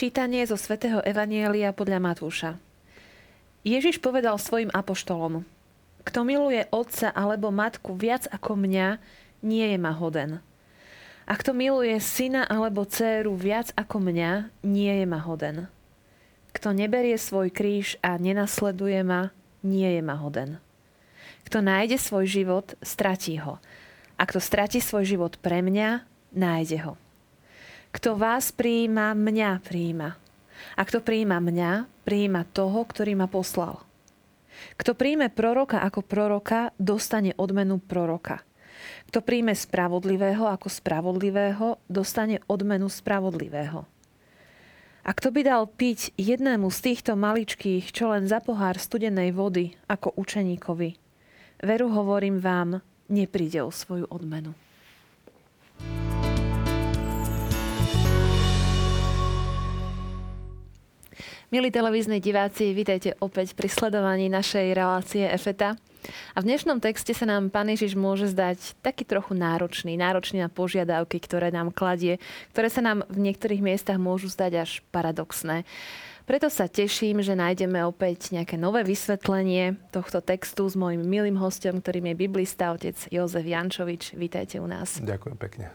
Čítanie zo svätého Evanjelia podľa Matúša. Ježiš povedal svojim apoštolom: Kto miluje otca alebo matku viac ako mňa, nie je ma hoden. A kto miluje syna alebo dcéru viac ako mňa, nie je ma hoden. Kto neberie svoj kríž a nenasleduje ma, nie je ma hoden. Kto nájde svoj život, stratí ho. A kto stratí svoj život pre mňa, nájde ho. Kto vás prijíma, mňa prijíma. A kto prijíma mňa, prijíma toho, ktorý ma poslal. Kto príjme proroka ako proroka, dostane odmenu proroka. Kto príjme spravodlivého ako spravodlivého, dostane odmenu spravodlivého. A kto by dal piť jednému z týchto maličkých, čo len za pohár studenej vody, ako učeníkovi? Veru hovorím vám, nepríde o svoju odmenu. Milí televízni diváci, vítajte opäť pri sledovaní našej relácie Efeta. A v dnešnom texte sa nám Pán Ježiš môže zdať taký trochu náročný na požiadavky, ktoré nám kladie, ktoré sa nám v niektorých miestach môžu zdať až paradoxné. Preto sa teším, že nájdeme opäť nejaké nové vysvetlenie tohto textu s mojim milým hosťom, ktorým je biblista, otec Jozef Jančovič. Vítajte u nás. Ďakujem pekne.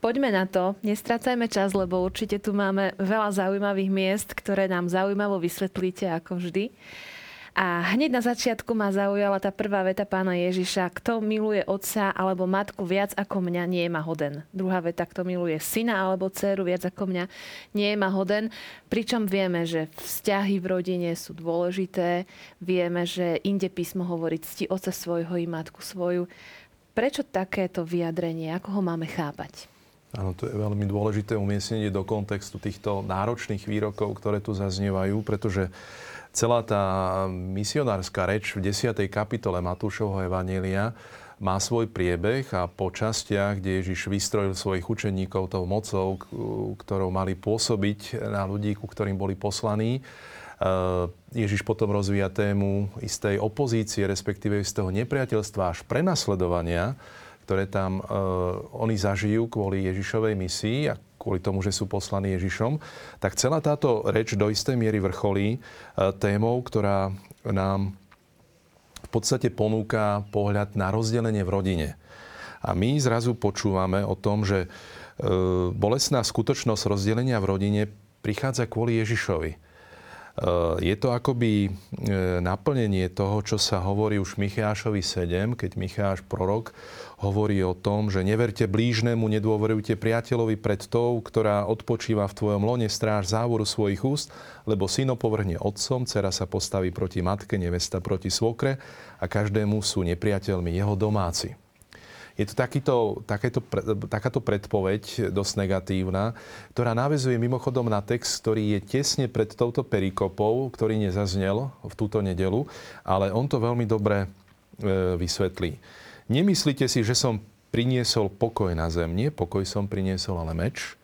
Poďme na to, nestrácajme čas, lebo určite tu máme veľa zaujímavých miest, ktoré nám zaujímavo vysvetlíte, ako vždy. A hneď na začiatku ma zaujala tá prvá veta Pána Ježiša: Kto miluje otca alebo matku viac ako mňa, nie je ma hoden. Druhá veta: Kto miluje syna alebo dcéru viac ako mňa, nie je ma hoden. Pričom vieme, že vzťahy v rodine sú dôležité, vieme, že inde písmo hovorí: Cti otca svojho i matku svoju. Prečo takéto vyjadrenie? Ako ho máme chápať? Áno, to je veľmi dôležité umiestnenie do kontextu týchto náročných výrokov, ktoré tu zaznievajú, pretože celá tá misionárska reč v 10. kapitole Matúšovho evanjelia má svoj priebeh a po častiach, kde Ježiš vystrojil svojich učeníkov tou mocou, ktorou mali pôsobiť na ľudí, ku ktorým boli poslaní, Ježiš potom rozvíja tému istej opozície, respektíve z toho nepriateľstva až prenasledovania, ktoré tam oni zažijú kvôli Ježišovej misii a kvôli tomu, že sú poslaní Ježišom, tak celá táto reč do istej miery vrcholí témou, ktorá nám v podstate ponúka pohľad na rozdelenie v rodine. A my zrazu počúvame o tom, že bolestná skutočnosť rozdelenia v rodine prichádza kvôli Ježišovi. Je to akoby naplnenie toho, čo sa hovorí už Micheášovi 7, keď Micheáš prorok hovorí o tom, že neverte blížnemu, nedôverujte priateľovi pred tou, ktorá odpočíva v tvojom lone, stráž závoru svojich úst, lebo syno povrhne otcom, dcera sa postaví proti matke, nevesta proti svokre a každému sú nepriateľmi jeho domáci. Je to takáto predpoveď, dosť negatívna, ktorá naväzuje mimochodom na text, ktorý je tesne pred touto perikopou, ktorý nezaznel v túto nedeľu, ale on to veľmi dobre vysvetlí. Nemyslíte si, že som priniesol pokoj na zem. Nie pokoj som priniesol, ale meč.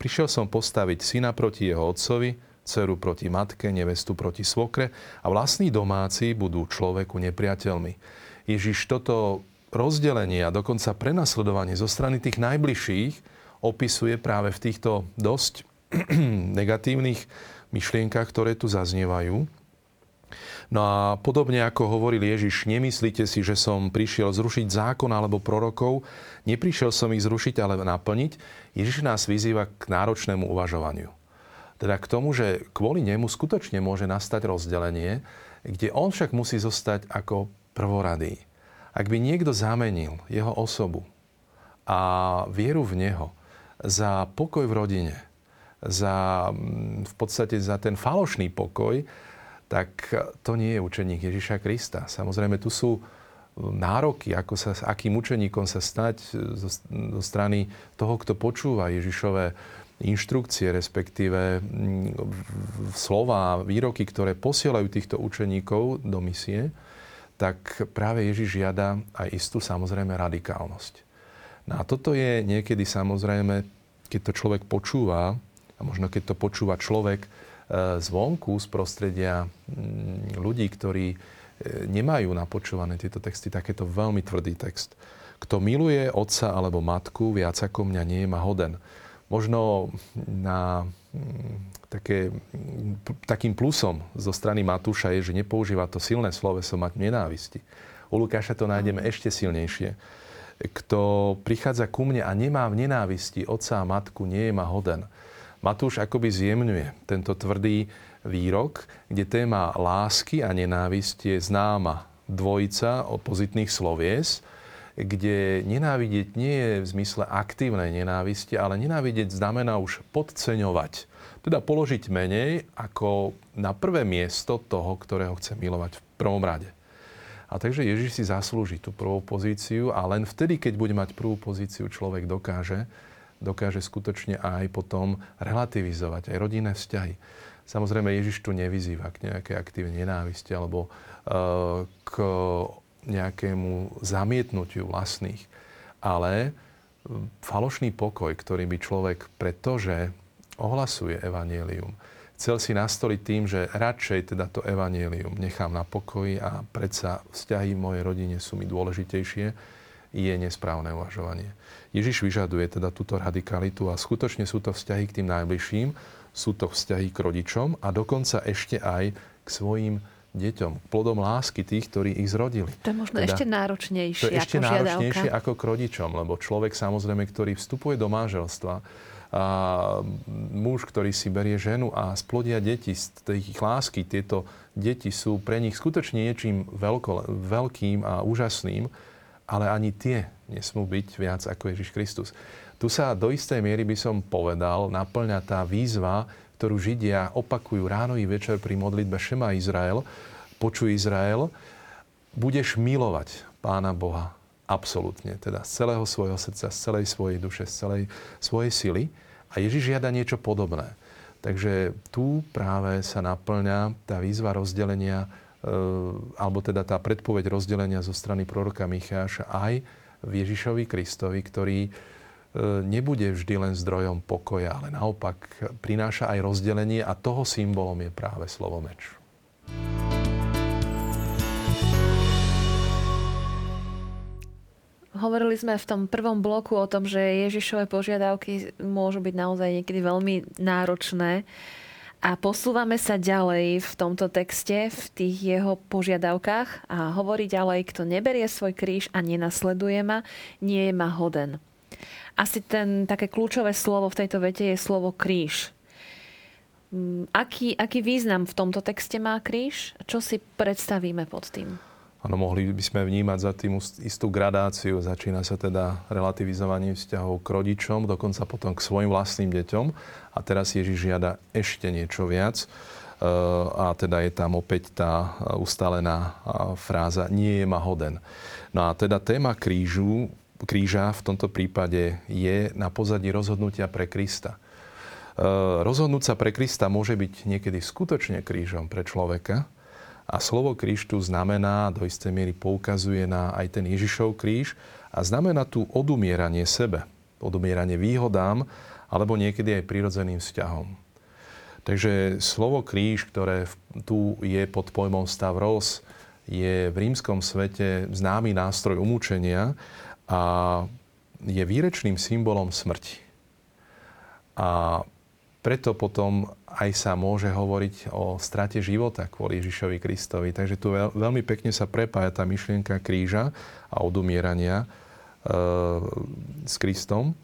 Prišiel som postaviť syna proti jeho otcovi, dceru proti matke, nevestu proti svokre a vlastní domáci budú človeku nepriateľmi. Ježiš toto rozdelenie a dokonca prenasledovanie zo strany tých najbližších opisuje práve v týchto dosť negatívnych myšlienkach, ktoré tu zaznievajú. No a podobne ako hovoril Ježiš, nemyslíte si, že som prišiel zrušiť zákon alebo prorokov. Neprišiel som ich zrušiť, ale naplniť. Ježiš nás vyzýva k náročnému uvažovaniu. Teda k tomu, že kvôli nemu skutočne môže nastať rozdelenie, kde on však musí zostať ako prvoradý. Ak by niekto zamenil jeho osobu a vieru v neho za pokoj v rodine, v podstate za ten falošný pokoj, tak to nie je učeník Ježiša Krista. Samozrejme, tu sú nároky, akým učeníkom sa stať zo strany toho, kto počúva Ježišové inštrukcie, respektíve slova, výroky, ktoré posielajú týchto učeníkov do misie, tak práve Ježiš žiada aj istú, samozrejme, radikálnosť. No a toto je niekedy, samozrejme, keď to človek počúva, a možno keď to počúva človek zvonku, z prostredia ľudí, ktorí nemajú napočúvané tieto texty, tak je to veľmi tvrdý text. Kto miluje otca alebo matku, viac ako mňa, nie je ma hoden. Možno na takým plusom zo strany Matúša je, že nepoužíva to silné sloveso nenávisti. U Lukáša to nájdeme ešte silnejšie. Kto prichádza ku mne a nemá v nenávisti otca a matku, nie je ma hoden. Matúš akoby zjemňuje tento tvrdý výrok, kde téma lásky a nenávisti je známa dvojica opozitných slovies, kde nenávidieť nie je v zmysle aktívnej nenávisti, ale nenávidieť znamená už podceňovať. Teda položiť menej ako na prvé miesto toho, ktorého chce milovať v prvom rade. A takže Ježiš si zaslúži tú prvú pozíciu a len vtedy, keď bude mať prvú pozíciu, človek dokáže skutočne aj potom relativizovať aj rodinné vzťahy. Samozrejme, Ježiš tu nevyzýva k nejakej aktívnej nenávisti alebo k nejakému zamietnutiu vlastných. Ale falošný pokoj, ktorý by človek, pretože ohlasuje evanjelium, chcel si nastoliť tým, že radšej teda to evanjelium nechám na pokoji a predsa vzťahy v mojej rodine sú mi dôležitejšie, je nesprávne uvažovanie. Ježiš vyžaduje teda túto radikalitu a skutočne sú to vzťahy k tým najbližším, sú to vzťahy k rodičom a dokonca ešte aj k svojim deťom, plodom lásky tých, ktorí ich zrodili. To je možno teda ešte náročnejšie. To je ešte náročnejšie ako k rodičom, lebo človek samozrejme, ktorý vstupuje do manželstva, a muž, ktorý si berie ženu a splodia deti z tej ich lásky, tieto deti sú pre nich skutočne niečím veľkým a úžasným, ale ani tie nesmú byť viac ako Ježiš Kristus. Tu sa do istej miery, by som povedal, naplňa tá výzva, ktorú Židia opakujú ráno i večer pri modlitbe Šema Izrael. Počuj Izrael, budeš milovať Pána Boha absolútne, teda z celého svojho srdca, z celej svojej duše, z celej svojej sily. A Ježiš žiada niečo podobné. Takže tu práve sa naplňa tá výzva rozdelenia, alebo teda tá predpoveď rozdelenia zo strany proroka Micheáša aj v Ježišovi Kristovi, ktorý nebude vždy len zdrojom pokoja, ale naopak prináša aj rozdelenie a toho symbolom je práve slovo meč. Hovorili sme v tom prvom bloku o tom, že Ježišove požiadavky môžu byť naozaj niekedy veľmi náročné a posúvame sa ďalej v tomto texte, v tých jeho požiadavkách a hovorí ďalej, kto neberie svoj kríž a nenasleduje ma, nie je ma hoden. Asi také kľúčové slovo v tejto vete je slovo kríž. Aký význam v tomto texte má kríž? Čo si predstavíme pod tým? Áno, mohli by sme vnímať za tým istú gradáciu. Začína sa teda relativizovaním vzťahov k rodičom, dokonca potom k svojim vlastným deťom. A teraz Ježiš žiada ešte niečo viac. A teda je tam opäť tá ustalená fráza nie je ma hoden. No a teda téma kríža v tomto prípade je na pozadí rozhodnutia pre Krista. Rozhodnúť sa pre Krista môže byť niekedy skutočne krížom pre človeka a slovo kríž tu znamená, do istej miery poukazuje na aj ten Ježišov kríž a znamená tu odumieranie sebe, odumieranie výhodám alebo niekedy aj prirodzeným vzťahom. Takže slovo kríž, ktoré tu je pod pojmom stavros, je v rímskom svete známy nástroj umúčenia a je výrečným symbolom smrti. A preto potom aj sa môže hovoriť o strate života kvôli Ježišovi Kristovi. Takže tu veľmi pekne sa prepája tá myšlienka kríža a odumierania s Kristom.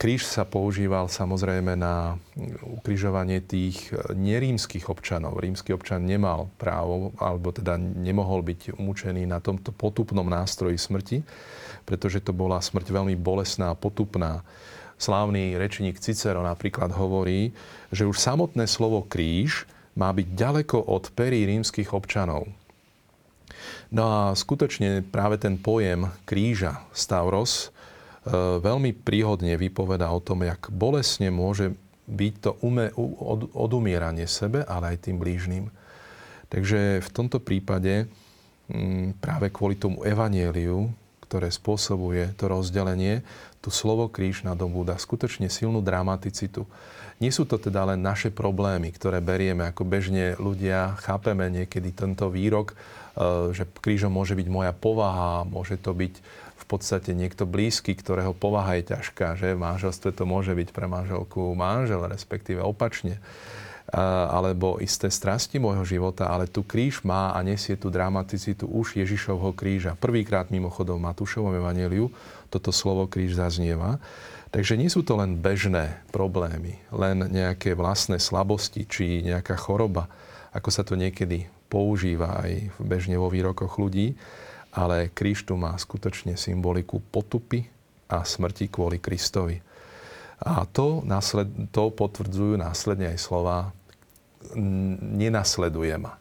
Kríž sa používal samozrejme na ukrižovanie tých nerímskych občanov. Rímsky občan nemal právo, alebo teda nemohol byť umúčený na tomto potupnom nástroji smrti, pretože to bola smrť veľmi bolesná, potupná. Slávny rečník Cicero napríklad hovorí, že už samotné slovo kríž má byť ďaleko od perí rímskych občanov. No a skutočne práve ten pojem kríža, stavros, veľmi príhodne vypovedá o tom, jak bolesne môže byť to odumieranie sebe, ale aj tým blížnym. Takže v tomto prípade práve kvôli tomu evanjeliu, ktoré spôsobuje to rozdelenie, tu slovo kríž nadobúda skutočne silnú dramaticitu. Nie sú to teda len naše problémy, ktoré berieme ako bežne ľudia, chápeme niekedy tento výrok, že krížom môže byť moja povaha, môže to byť v podstate niekto blízky, ktorého povaha je ťažká, že v manželstve to môže byť pre manželku manžel, respektíve opačne, alebo isté strasti môjho života, ale tu kríž má a nesie tú dramaticitu už Ježišovho kríža. Prvýkrát mimochodom v Matúšovom evanjeliu toto slovo kríž zaznieva. Takže nie sú to len bežné problémy, len nejaké vlastné slabosti či nejaká choroba, ako sa to niekedy používa aj bežne vo výrokoch ľudí, ale kríž tu má skutočne symboliku potupy a smrti kvôli Kristovi. A to potvrdzujú následne aj slova nenasleduje ma.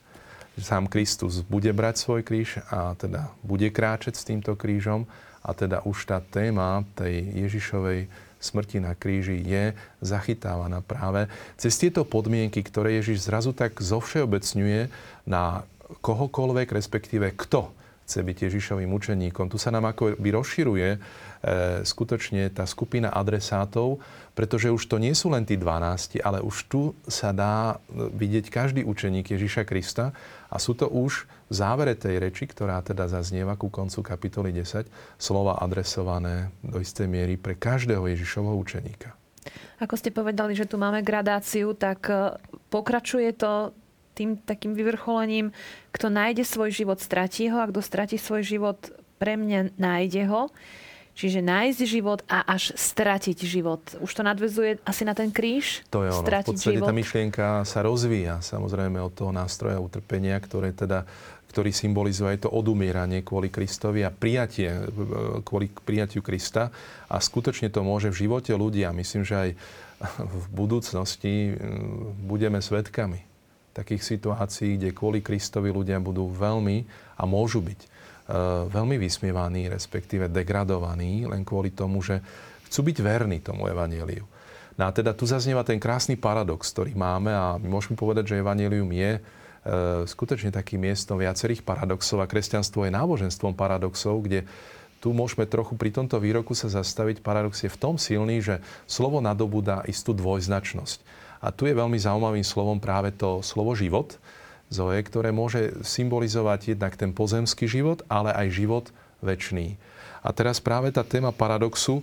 Sám Kristus bude brať svoj kríž a teda bude kráčať s týmto krížom. A teda už tá téma tej Ježišovej smrti na kríži je zachytávaná práve cez tieto podmienky, ktoré Ježiš zrazu tak zovšeobecňuje na kohokoľvek, respektíve kto chce byť Ježišovým učeníkom. Tu sa nám akoby rozširuje skutočne tá skupina adresátov, pretože už to nie sú len tí 12, ale už tu sa dá vidieť každý učeník Ježiša Krista a sú to už v závere tej reči, ktorá teda zaznieva ku koncu kapitoly 10, slova adresované do istej miery pre každého Ježišovho učeníka. Ako ste povedali, že tu máme gradáciu, tak pokračuje to tým takým vyvrcholením, kto nájde svoj život, stratí ho, a kto stratí svoj život, pre mňa nájde ho. Čiže nájsť život a až stratiť život. Už to nadväzuje asi na ten kríž? To je ono. V podstate život. Tá myšlienka sa rozvíja samozrejme od toho nástroja utrpenia, ktorý symbolizuje to odumieranie kvôli Kristovi a kvôli prijatiu Krista. A skutočne to môže v živote ľudí, a myslím, že aj v budúcnosti budeme svedkami takých situácií, kde kvôli Kristovi ľudia budú veľmi a môžu byť veľmi vysmievaní, respektíve degradovaní, len kvôli tomu, že chcú byť verní tomu evanjeliu. No a teda tu zaznieva ten krásny paradox, ktorý máme, a my môžeme povedať, že evanjelium je skutočne takým miestom viacerých paradoxov a kresťanstvo je náboženstvom paradoxov, kde tu môžeme trochu pri tomto výroku sa zastaviť. Paradox je v tom silný, že slovo nadobúda istú dvojznačnosť. A tu je veľmi zaujímavým slovom práve to slovo život, zoe, ktoré môže symbolizovať jednak ten pozemský život, ale aj život večný. A teraz práve tá téma paradoxu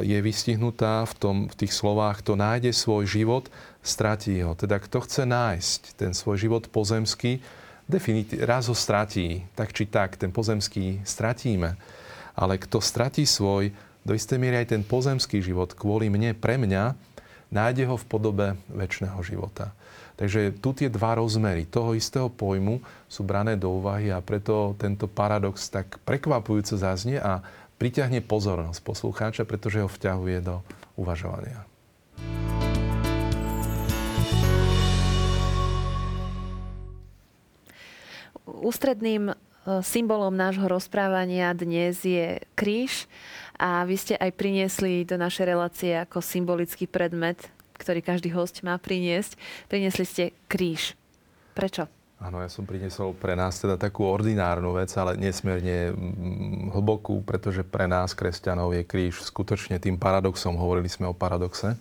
je vystihnutá v tých slovách, kto nájde svoj život, stratí ho. Teda kto chce nájsť ten svoj život pozemský, raz ho stratí, tak či tak, ten pozemský stratíme. Ale kto stratí svoj, do istej miery aj ten pozemský život kvôli mne, pre mňa, nájde ho v podobe večného života. Takže tu tie dva rozmery toho istého pojmu sú brané do úvahy a preto tento paradox tak prekvapujúco zaznie a priťahne pozornosť poslucháča, pretože ho vťahuje do uvažovania. Ústredným symbolom nášho rozprávania dnes je kríž a vy ste aj priniesli do našej relácie ako symbolický predmet, ktorý každý hosť má priniesť. Priniesli ste kríž. Prečo? Áno, ja som priniesol pre nás teda takú ordinárnu vec, ale nesmierne hlbokú, pretože pre nás, kresťanov, je kríž skutočne tým paradoxom. Hovorili sme o paradoxe.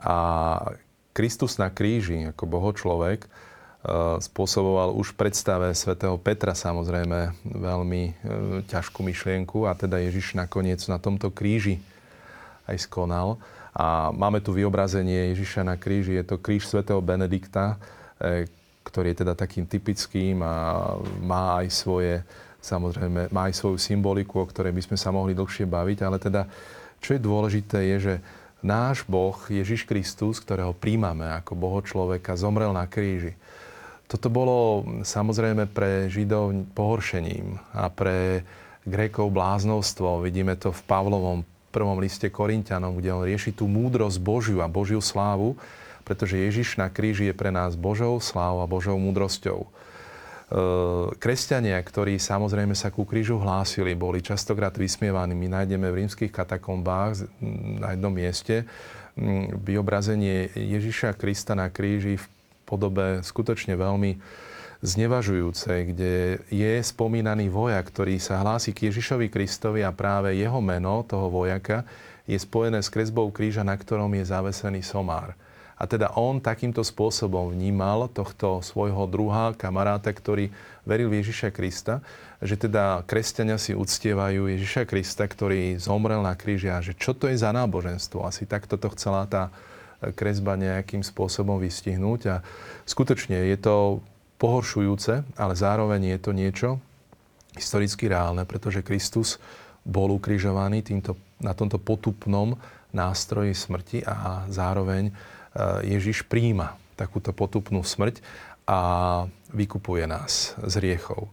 A Kristus na kríži, ako bohočlovek, spôsoboval už v predstave svätého Petra samozrejme veľmi ťažkú myšlienku a teda Ježiš nakoniec na tomto kríži aj skonal. A máme tu vyobrazenie Ježiša na kríži. Je to kríž svätého Benedikta, ktorý je teda takým typickým a má aj svoju symboliku, o ktorej by sme sa mohli dlhšie baviť. Ale teda, čo je dôležité, je, že náš Boh, Ježiš Kristus, ktorého príjmame ako bohočloveka, zomrel na kríži. Toto bolo samozrejme pre Židov pohoršením a pre Grékov bláznovstvo. Vidíme to v Pavlovom prvom liste Korinťanom, kde on rieši tú múdrosť Božiu a Božiu slávu, pretože Ježiš na kríži je pre nás Božou slávou a Božou múdrosťou. Kresťania, ktorí samozrejme sa ku krížu hlásili, boli častokrát vysmievaní. My nájdeme v rímskych katakombách na jednom mieste vyobrazenie Ježiša Krista na kríži v podobe skutočne veľmi znevažujúcej, kde je spomínaný vojak, ktorý sa hlási k Ježišovi Kristovi a práve jeho meno, toho vojaka, je spojené s kresbou kríža, na ktorom je zavesený somár. A teda on takýmto spôsobom vnímal tohto svojho druha, kamaráta, ktorý veril v Ježiša Krista, že teda kresťania si uctievajú Ježiša Krista, ktorý zomrel na kríži, a že čo to je za náboženstvo. Asi takto to chcela tá kresba nejakým spôsobom vystihnúť. A skutočne je to pohoršujúce, ale zároveň je to niečo historicky reálne, pretože Kristus bol ukrižovaný na tomto potupnom nástroji smrti a zároveň Ježiš prijíma takúto potupnú smrť a vykupuje nás z hriechov.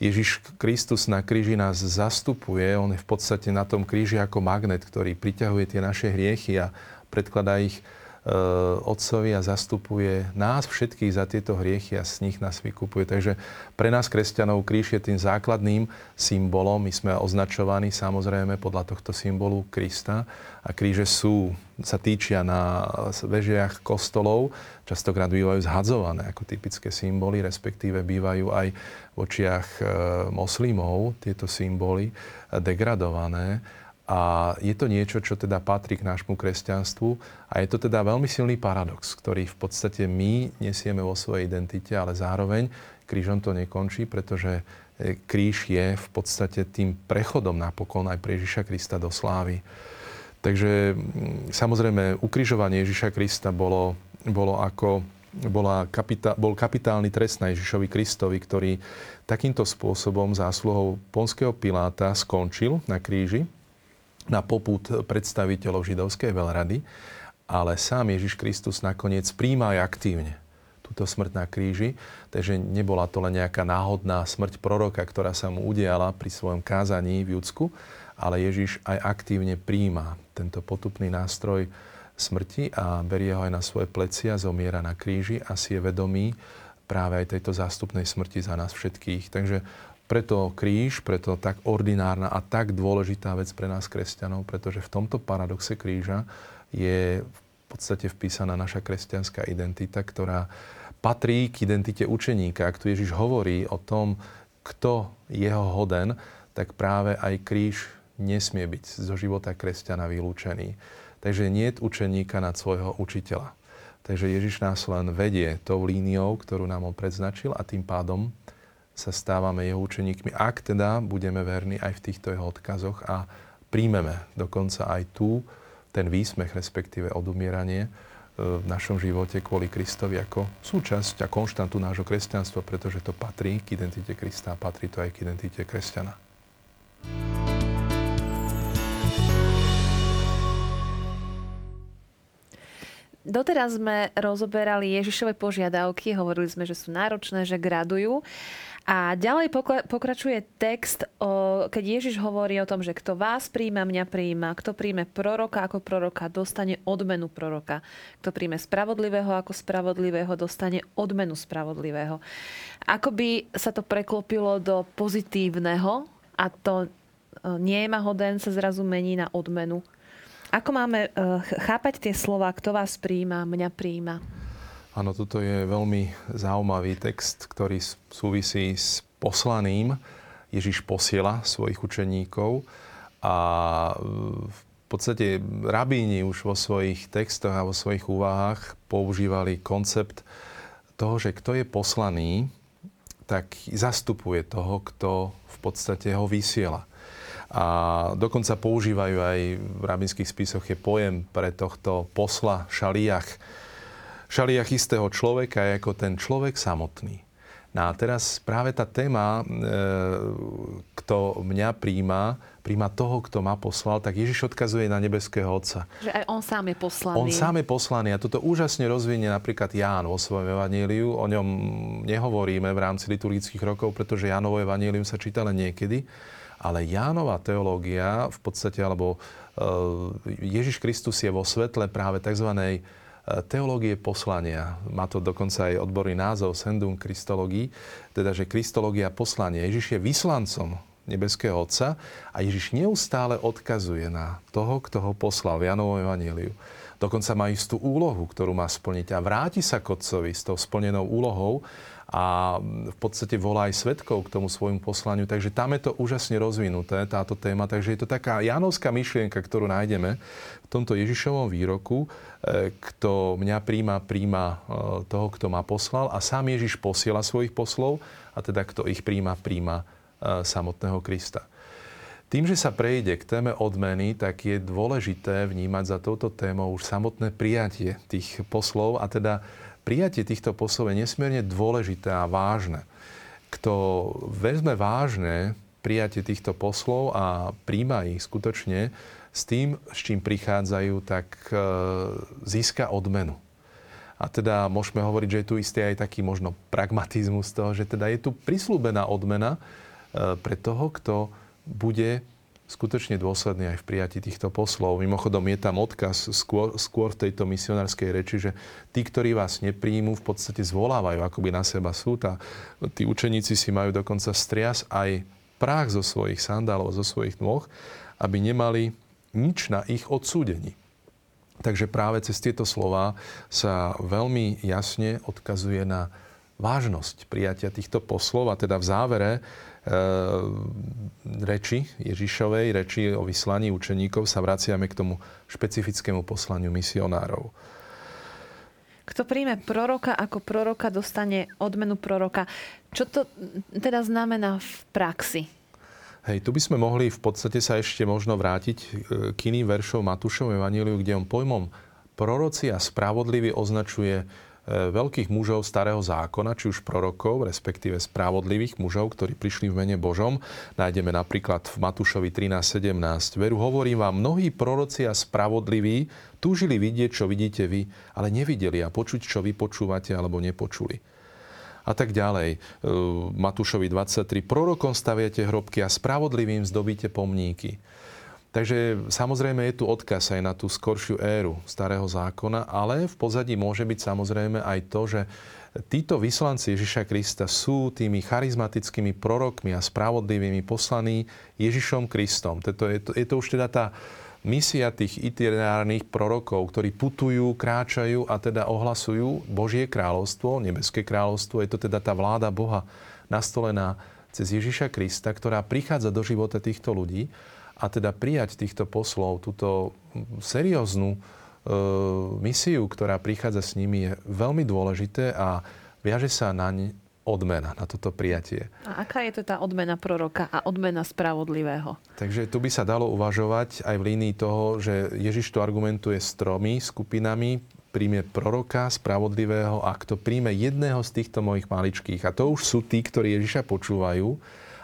Ježiš Kristus na kríži nás zastupuje, on je v podstate na tom kríži ako magnet, ktorý priťahuje tie naše hriechy a predkladá ich Otcovi a zastupuje nás všetkých za tieto hriechy a z nich nás vykupuje. Takže pre nás kresťanov kríž je tým základným symbolom. My sme označovaní samozrejme podľa tohto symbolu Krista a kríže sa týčia na vežiach kostolov, častokrát bývajú zhadzované ako typické symboly, respektíve bývajú aj v očiach moslimov tieto symboly degradované. A je to niečo, čo teda patrí k nášmu kresťanstvu a je to teda veľmi silný paradox, ktorý v podstate my nesieme vo svojej identite, ale zároveň krížom to nekončí, pretože kríž je v podstate tým prechodom napokon aj pre Ježiša Krista do slávy. Takže samozrejme ukrižovanie Ježiša Krista bol kapitálny trest na Ježišovi Kristovi, ktorý takýmto spôsobom zásluhou ponského Piláta skončil na kríži na popud predstaviteľov židovskej veľrady, ale sám Ježiš Kristus nakoniec prijíma aj aktívne túto smrť na kríži, takže nebola to len nejaká náhodná smrť proroka, ktorá sa mu udiala pri svojom kázaní v Judsku, ale Ježiš aj aktívne prijíma tento potupný nástroj smrti a berie ho aj na svoje plecia, zomiera na kríži a si je vedomý práve aj tejto zástupnej smrti za nás všetkých. Takže preto kríž, preto tak ordinárna a tak dôležitá vec pre nás kresťanov, pretože v tomto paradoxe kríža je v podstate vpísaná naša kresťanská identita, ktorá patrí k identite učeníka. Ak tu Ježiš hovorí o tom, kto je ho hoden, tak práve aj kríž nesmie byť zo života kresťana vylúčený. Takže niet učeníka nad svojho učiteľa. Takže Ježiš nás len vedie tou líniou, ktorú nám on predznačil, a tým pádom sa stávame jeho učeníkmi, ak teda budeme verní aj v týchto jeho odkazoch a príjmeme dokonca aj tu ten výsmech, respektíve odumieranie v našom živote kvôli Kristovi ako súčasť a konštantu nášho kresťanstva, pretože to patrí k identite Krista a patrí to aj k identite kresťana. Doteraz sme rozoberali Ježišove požiadavky, hovorili sme, že sú náročné, že gradujú. A ďalej pokračuje text, keď Ježiš hovorí o tom, že kto vás príjma, mňa príjma. Kto príjme proroka ako proroka, dostane odmenu proroka. Kto príjme spravodlivého ako spravodlivého, dostane odmenu spravodlivého. Ako by sa to preklopilo do pozitívneho a to nie je ma hoden sa zrazu mení na odmenu. Ako máme chápať tie slova, kto vás príjma, mňa príjma? Áno, toto je veľmi zaujímavý text, ktorý súvisí s poslaním. Ježiš posiela svojich učeníkov a v podstate rabíni už vo svojich textoch a vo svojich úvahách používali koncept toho, že kto je poslaný, tak zastupuje toho, kto v podstate ho vysiela. A dokonca používajú aj v rabínskych spisoch je pojem pre tohto posla šaliach. Šaliach istého človeka je ako ten človek samotný. No a teraz práve tá téma, kto mňa príjma toho, kto ma poslal, tak Ježiš odkazuje na nebeského Otca. Že aj on sám je poslaný. On sám je poslaný a toto úžasne rozvinie napríklad Ján vo svojom evaníliu. O ňom nehovoríme v rámci liturgických rokov, pretože Jánovo evanílium sa číta len niekedy. Ale Jánova teológia v podstate, alebo Ježiš Kristus je vo svetle práve tzv. Teológie poslania. Má to dokonca aj odborný názov Sendung Christologii, teda že Kristológia poslania. Ježiš je vyslancom nebeského Otca a Ježiš neustále odkazuje na toho, kto ho poslal v Jánovom evaníliu. Dokonca má istú úlohu, ktorú má splniť a vráti sa k Otcovi s tou splnenou úlohou. A a v podstate volá aj svedkov k tomu svojmu poslaniu. Takže tam je to úžasne rozvinuté, táto téma. Takže je to taká jánovská myšlienka, ktorú nájdeme v tomto Ježišovom výroku. Kto mňa príjma, príjma toho, kto ma poslal. A sám Ježiš posiela svojich poslov. A teda kto ich príjma, príjma samotného Krista. Tým, že sa prejde k téme odmeny, tak je dôležité vnímať za touto témou už samotné prijatie tých poslov. A teda prijatie týchto poslov je nesmierne dôležité a vážne. Kto vezme vážne prijatie týchto poslov a príjma ich skutočne s tým, s čím prichádzajú, tak získa odmenu. A teda môžeme hovoriť, že je tu istý aj taký možno pragmatizmus toho, že teda je tu prislúbená odmena pre toho, kto bude skutočne dôsledný aj v prijatí týchto poslov. Mimochodom je tam odkaz skôr v tejto misionárskej reči, že tí, ktorí vás nepríjmú, v podstate zvolávajú akoby na seba súd. A tí učeníci si majú dokonca striasť aj prach zo svojich sandálov, zo svojich nôh, aby nemali nič na ich odsúdení. Takže práve cez tieto slová sa veľmi jasne odkazuje na vážnosť prijatia týchto poslov. A teda v závere reči Ježišovej, reči o vyslaní učeníkov, sa vraciame k tomu špecifickému poslaniu misionárov. Kto príjme proroka ako proroka, dostane odmenu proroka. Čo to teda znamená v praxi? Hej, tu by sme mohli v podstate sa ešte možno vrátiť k iným veršom Matúšovom evanjeliu, kde on pojmom proroci a spravodliví označuje veľkých mužov starého zákona, či už prorokov, respektíve spravodlivých mužov, ktorí prišli v mene Božom. Nájdeme napríklad v Matúšovi 13:17. Veru hovorím vám, mnohí proroci a spravodliví túžili vidieť, čo vidíte vy, ale nevideli, a počuť, čo vy počúvate, alebo nepočuli. A tak ďalej. Matúšovi 23. Prorokom staviete hrobky a spravodlivým zdobíte pomníky. Takže samozrejme je tu odkaz aj na tú skoršiu éru starého zákona, ale v pozadí môže byť samozrejme aj to, že títo vyslanci Ježiša Krista sú tými charizmatickými prorokmi a spravodlivými poslaní Ježišom Kristom. Je to už teda tá misia tých itinerárnych prorokov, ktorí putujú, kráčajú a teda ohlasujú Božie kráľovstvo, nebeské kráľovstvo. Je to teda tá vláda Boha nastolená cez Ježiša Krista, ktorá prichádza do života týchto ľudí. A teda prijať týchto poslov, túto serióznu misiu, ktorá prichádza s nimi, je veľmi dôležité a viaže sa naň odmena, na toto prijatie. A aká je to tá odmena proroka a odmena spravodlivého? Takže tu by sa dalo uvažovať aj v línii toho, že Ježiš tu argumentuje s tromi skupinami. Príjme proroka, spravodlivého, a kto príjme jedného z týchto mojich maličkých. A to už sú tí, ktorí Ježiša počúvajú.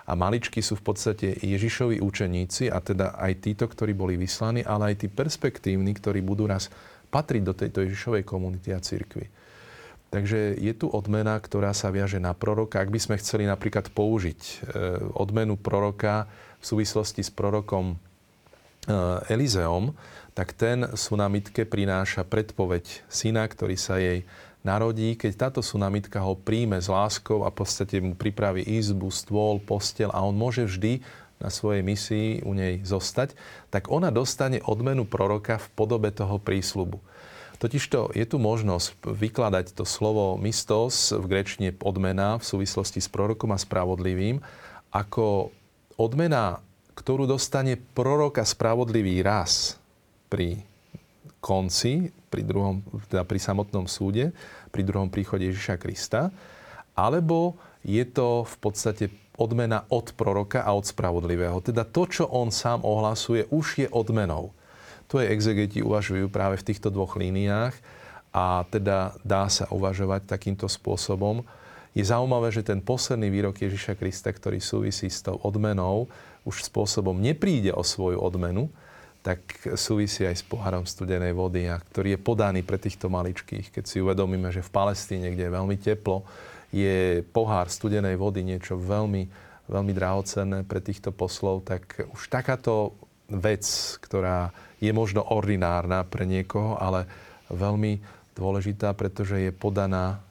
A maličky sú v podstate Ježišovi učeníci, a teda aj títo, ktorí boli vyslaní, ale aj tí perspektívni, ktorí budú raz patriť do tejto Ježišovej komunity a cirkvi. Takže je tu odmena, ktorá sa viaže na proroka. Ak by sme chceli napríklad použiť odmenu proroka v súvislosti s prorokom Elizeom, tak ten sunamitka prináša predpoveď syna, ktorý sa jej narodí, keď táto sunamitka ho príjme s láskou a v podstate mu pripraví izbu, stôl, posteľ a on môže vždy na svojej misii u nej zostať, tak ona dostane odmenu proroka v podobe toho prísľubu. Totižto je tu možnosť vykladať to slovo mystos, v gréčtine odmena, v súvislosti s prorokom a spravodlivým, ako odmena, ktorú dostane prorok a spravodlivý raz pri konci, pri samotnom súde, pri druhom príchode Ježiša Krista, alebo je to v podstate odmena od proroka a od spravodlivého. Teda to, čo on sám ohlasuje, už je odmenou. To je exegeti uvažujú práve v týchto dvoch líniách a teda dá sa uvažovať takýmto spôsobom. Je zaujímavé, že ten posledný výrok Ježiša Krista, ktorý súvisí s tou odmenou, už spôsobom nepríde o svoju odmenu, tak súvisí aj s pohárom studenej vody, ktorý je podaný pre týchto maličkých. Keď si uvedomíme, že v Palestíne, kde je veľmi teplo, je pohár studenej vody niečo veľmi, veľmi drahocenné pre týchto poslov, tak už takáto vec, ktorá je možno ordinárna pre niekoho, ale veľmi dôležitá, pretože je podaná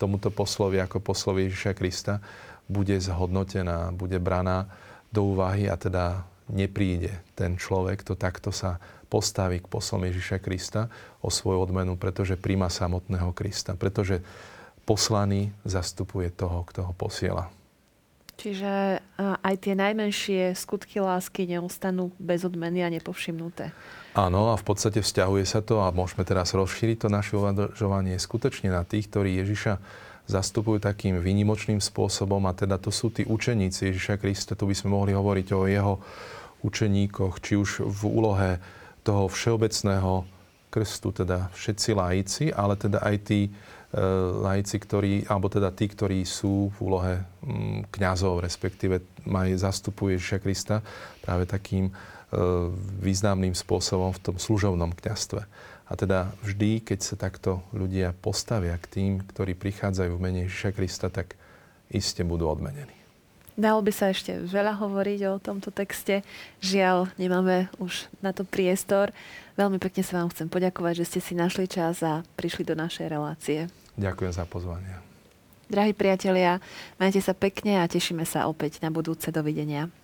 tomuto poslovi ako poslovi Ježiša Krista, bude zhodnotená, bude braná do úvahy a teda nepríde ten človek, to takto sa postaví k poslom Ježiša Krista o svoju odmenu, pretože príjma samotného Krista. Pretože poslaný zastupuje toho, kto ho posiela. Čiže aj tie najmenšie skutky lásky neostanú bez odmeny a nepovšimnuté. Áno, a v podstate vzťahuje sa to a môžeme teraz rozšíriť to naše uvažovanie skutočne na tých, ktorí Ježiša zastupujú takým výnimočným spôsobom, a teda to sú tí učeníci Ježiša Krista. Tu by sme mohli hovoriť o jeho učeníkoch, či už v úlohe toho všeobecného krstu, teda všetci laici, ale teda aj tí laici, ktorí, alebo teda tí, ktorí sú v úlohe kňazov, respektíve aj zastupuje Ježiša Krista práve takým významným spôsobom v tom služobnom kňazstve. A teda vždy, keď sa takto ľudia postavia k tým, ktorí prichádzajú v mene Ježiša Krista, tak iste budú odmenení. Dalo by sa ešte veľa hovoriť o tomto texte. Žiaľ, nemáme už na to priestor. Veľmi pekne sa vám chcem poďakovať, že ste si našli čas a prišli do našej relácie. Ďakujem za pozvanie. Drahí priatelia, majte sa pekne a tešíme sa opäť na budúce. Dovidenia.